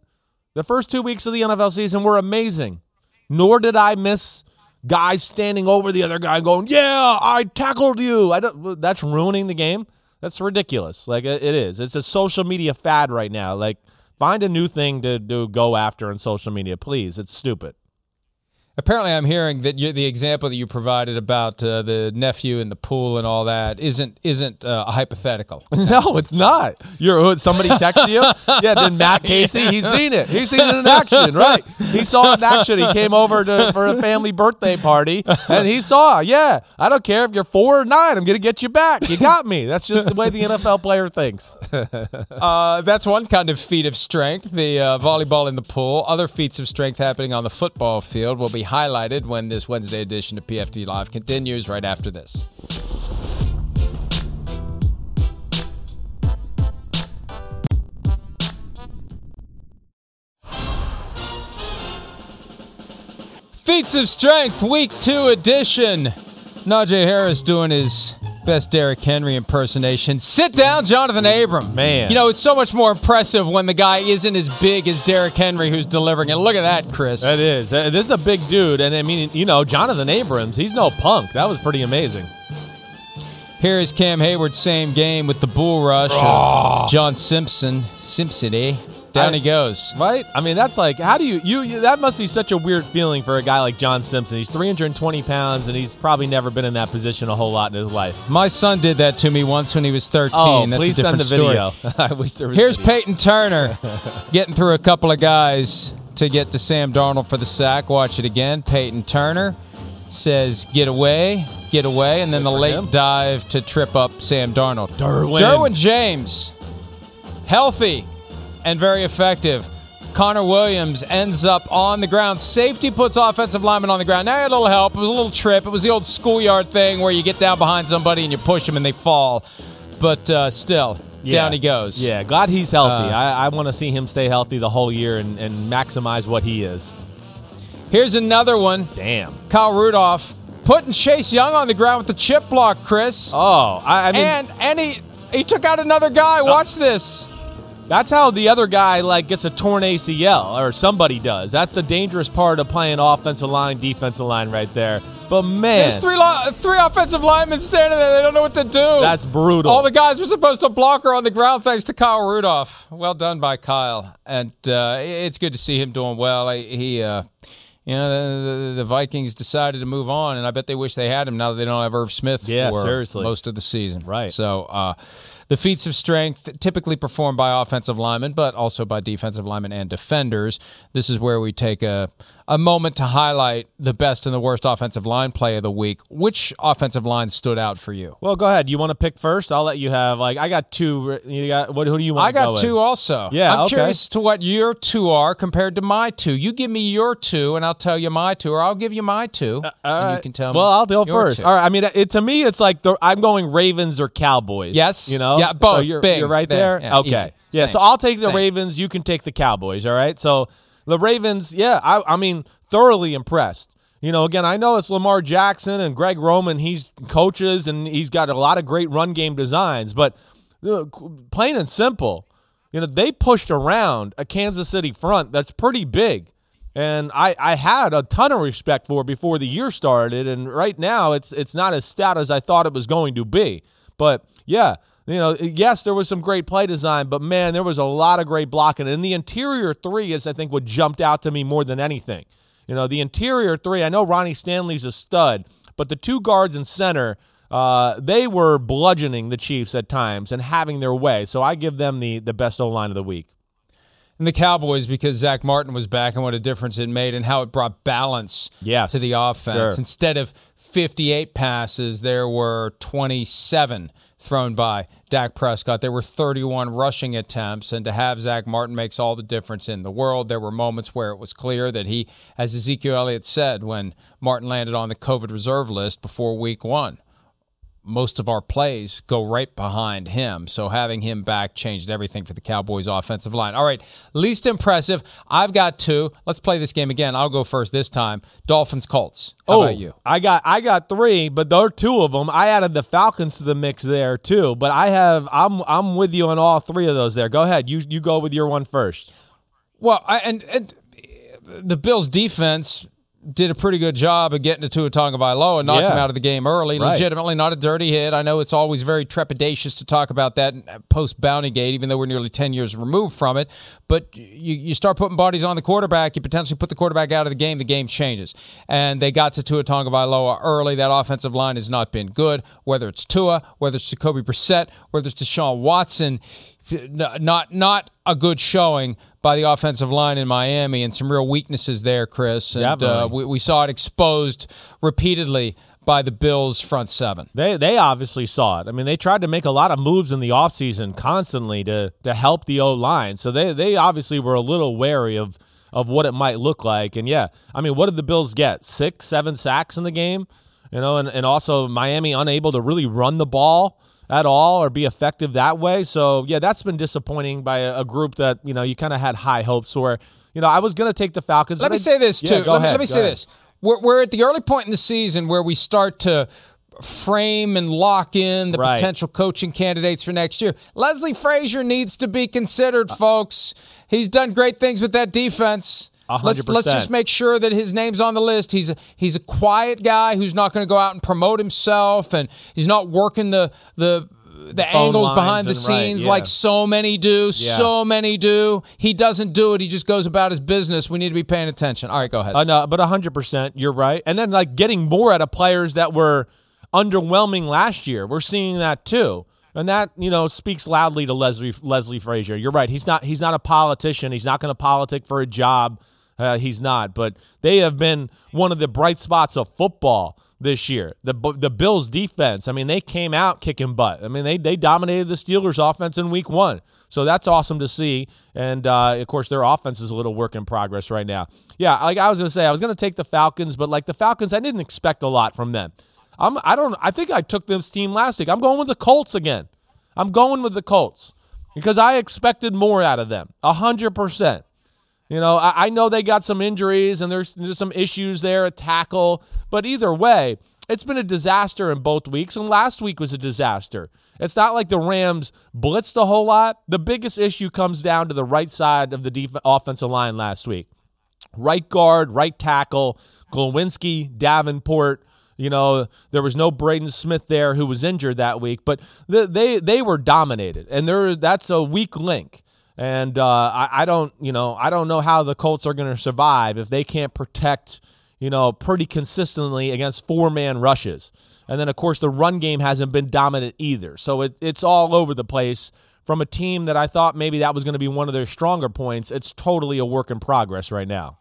The first 2 weeks of the NFL season were amazing. Nor did I miss guys standing over the other guy going, yeah, I tackled you. That's ruining the game? That's ridiculous. Like, it is. It's a social media fad right now. Like, find a new thing to go after on social media, please. It's stupid. Apparently, I'm hearing that the example that you provided about the nephew in the pool and all that isn't hypothetical. No, it's not. Somebody texted you? Yeah, then Matt Casey, he's seen it. He's seen it in action, right? He saw it in action. He came over for a family birthday party, and he saw, yeah, I don't care if you're 4 or 9, I'm going to get you back. You got me. That's just the way the NFL player thinks. That's one kind of feat of strength, the volleyball in the pool. Other feats of strength happening on the football field will be highlighted when this Wednesday edition of PFT Live continues right after this. Feats of Strength, Week 2 edition. Najee Harris doing his best Derrick Henry impersonation. Sit down, Jonathan Abram. Man. You know, it's so much more impressive when the guy isn't as big as Derrick Henry who's delivering it. Look at that, Chris. That is. This is a big dude. And, I mean, you know, Jonathan Abrams, he's no punk. That was pretty amazing. Here is Cam Hayward's same game with the bull rush of John Simpson. Simpson, eh? Down he goes. Right? I mean, that's like, how do you that must be such a weird feeling for a guy like John Simpson. He's 320 pounds, and he's probably never been in that position a whole lot in his life. My son did that to me once when he was 13. Oh, that's please a different send the video. Story. I wish there was Here's video. Peyton Turner getting through a couple of guys to get to Sam Darnold for the sack. Watch it again. Peyton Turner says, get away, and then the late dive to trip up Sam Darnold. Derwin James, healthy. And very effective. Connor Williams ends up on the ground. Safety puts offensive lineman on the ground. Now he had a little help. It was a little trip. It was the old schoolyard thing where you get down behind somebody and you push them and they fall. But still, yeah, down he goes. Yeah, glad he's healthy. I want to see him stay healthy the whole year and maximize what he is. Here's another one. Damn. Kyle Rudolph putting Chase Young on the ground with the chip block, Chris. Oh, I mean. And he took out another guy. Watch this. That's how the other guy, like, gets a torn ACL, or somebody does. That's the dangerous part of playing offensive line, defensive line right there. But, man. There's three offensive linemen standing there. They don't know what to do. That's brutal. All the guys were supposed to block her on the ground thanks to Kyle Rudolph. Well done by Kyle. And it's good to see him doing well. The Vikings decided to move on, and I bet they wish they had him now that they don't have Irv Smith for most of the season. Right. So, the feats of strength typically performed by offensive linemen, but also by defensive linemen and defenders. This is where we take a moment to highlight the best and the worst offensive line play of the week. Which offensive line stood out for you? Well, go ahead. You want to pick first? I'll let you have. Like, I got two. You got what? Who do you want? I got to go two with? Also. Yeah, I'm curious to what your two are compared to my two. You give me your two, and I'll tell you my two, or I'll give you my two, and you can tell me. Well, I'll go first. Two. All right. I mean, to me, it's like I'm going Ravens or Cowboys. Yes. You know. Yeah, both. So you're right there. Yeah, okay. Easy. Yeah, so I'll take the Ravens. You can take the Cowboys, all right? So the Ravens, I mean, thoroughly impressed. You know, again, I know it's Lamar Jackson and Greg Roman. He's coaches, and he's got a lot of great run game designs. But plain and simple, you know, they pushed around a Kansas City front that's pretty big. And I had a ton of respect for before the year started. And right now it's not as stout as I thought it was going to be. But, yeah. You know, yes, there was some great play design, but, man, there was a lot of great blocking. And the interior three is, I think, what jumped out to me more than anything. You know, the interior three, I know Ronnie Stanley's a stud, but the two guards and center, they were bludgeoning the Chiefs at times and having their way. So I give them the best O-line of the week. And the Cowboys, because Zach Martin was back and what a difference it made and how it brought balance to the offense. Sure. Instead of 58 passes, there were 27 thrown by Dak Prescott. There were 31 rushing attempts, and to have Zach Martin makes all the difference in the world. There were moments where it was clear that he, as Ezekiel Elliott said when Martin landed on the COVID reserve list before week one, most of our plays go right behind him. So having him back changed everything for the Cowboys' offensive line. All right, least impressive. I've got two. Let's play this game again. I'll go first this time. Dolphins, Colts. How about you? I got three, but there are two of them. I added the Falcons to the mix there too. But I'm with you on all three of those there. Go ahead. You go with your one first. Well, and the Bills defense did a pretty good job of getting to Tua Tagovailoa and knocked him out of the game early. Right. Legitimately not a dirty hit. I know it's always very trepidatious to talk about that post-Bounty Gate, even though we're nearly 10 years removed from it. But you start putting bodies on the quarterback, you potentially put the quarterback out of the game changes. And they got to Tua Tagovailoa early. That offensive line has not been good, whether it's Tua, whether it's Jacoby Brissett, whether it's Deshaun Watson. Not a good showing by the offensive line in Miami, and some real weaknesses there, Chris. And we saw it exposed repeatedly by the Bills' front seven. They obviously saw it. I mean, they tried to make a lot of moves in the offseason constantly to help the O-line. So they obviously were a little wary of what it might look like. And, I mean, what did the Bills get? 6, 7 sacks in the game? You know, and also Miami unable to really run the ball at all or be effective that way. So, that's been disappointing by a group that, you know, you kind of had high hopes for. You know, I was going to take the Falcons. Let me say this, too. Let me say this. We're at the early point in the season where we start to frame and lock in the potential coaching candidates for next year. Leslie Frazier needs to be considered, folks. He's done great things with that defense. 100%. Let's just make sure that his name's on the list. He's a quiet guy who's not going to go out and promote himself, and he's not working the angles behind the scenes like so many do. Yeah. So many do. He doesn't do it. He just goes about his business. We need to be paying attention. All right, go ahead. No, but 100%, you're right. And then getting more out of players that were underwhelming last year. We're seeing that too. And that, you know, speaks loudly to Leslie Frazier. You're right. He's not a politician. He's not going to politic for a job. He's not, but they have been one of the bright spots of football this year. The Bills' defense, I mean, they came out kicking butt. I mean, they dominated the Steelers' offense in week one. So that's awesome to see. And, of course, their offense is a little work in progress right now. Yeah, like I was going to say, I was going to take the Falcons, but, like, the Falcons, I didn't expect a lot from them. I think I took this team last week. I'm going with the Colts again. I'm going with the Colts because I expected more out of them, 100%. You know, I know they got some injuries and there's some issues there at tackle, but either way, it's been a disaster in both weeks, and last week was a disaster. It's not like the Rams blitzed a whole lot. The biggest issue comes down to the right side of the offensive line last week. Right guard, right tackle, Glowinski, Davenport. You know, there was no Braden Smith there who was injured that week, but they were dominated, and that's a weak link. And I don't know how the Colts are going to survive if they can't protect, you know, pretty consistently against four-man rushes. And then, of course, the run game hasn't been dominant either. So it's all over the place from a team that I thought maybe that was going to be one of their stronger points. It's totally a work in progress right now.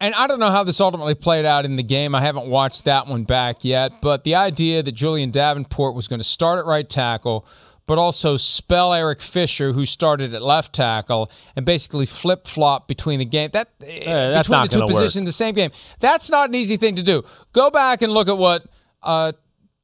And I don't know how this ultimately played out in the game. I haven't watched that one back yet. But the idea that Julian Davenport was going to start at right tackle, but also spell Eric Fisher, who started at left tackle, and basically flip-flop between the game. Between the two positions in the same game. That's not an easy thing to do. Go back and look at what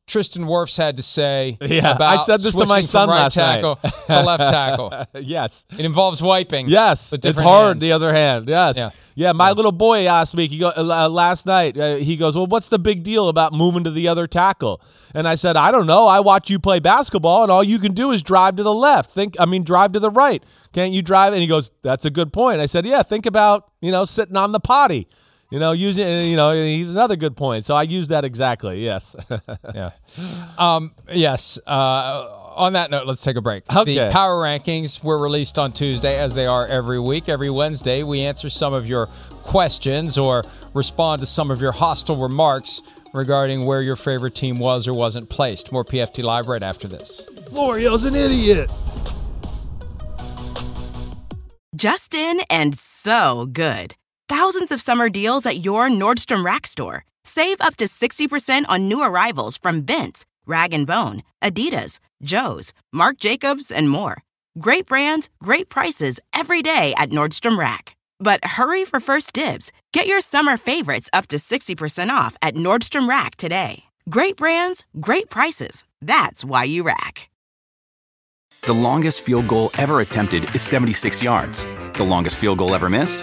Tristan Wirfs had to say about I said this to my son right last tackle night. To left tackle. Yes. It involves wiping. Yes. It's hard, hands. The other hand. Yes. Yeah, my little boy asked me last night, he goes, well, what's the big deal about moving to the other tackle? And I said, I don't know. I watch you play basketball, and all you can do is drive to the left. Drive to the right. Can't you drive? And he goes, that's a good point. I said, yeah, think about, sitting on the potty. He's another good point. So I use that exactly. Yes. Yeah. Yes. On that note, let's take a break. Okay. The Power Rankings were released on Tuesday, as they are every week. Every Wednesday, we answer some of your questions or respond to some of your hostile remarks regarding where your favorite team was or wasn't placed. More PFT Live right after this. Florio's an idiot. Justin and so good. Thousands of summer deals at your Nordstrom Rack store. Save up to 60% on new arrivals from Vince, Rag & Bone, Adidas, Joe's, Marc Jacobs, and more. Great brands, great prices every day at Nordstrom Rack. But hurry for first dibs. Get your summer favorites up to 60% off at Nordstrom Rack today. Great brands, great prices. That's why you rack. The longest field goal ever attempted is 76 yards. The longest field goal ever missed?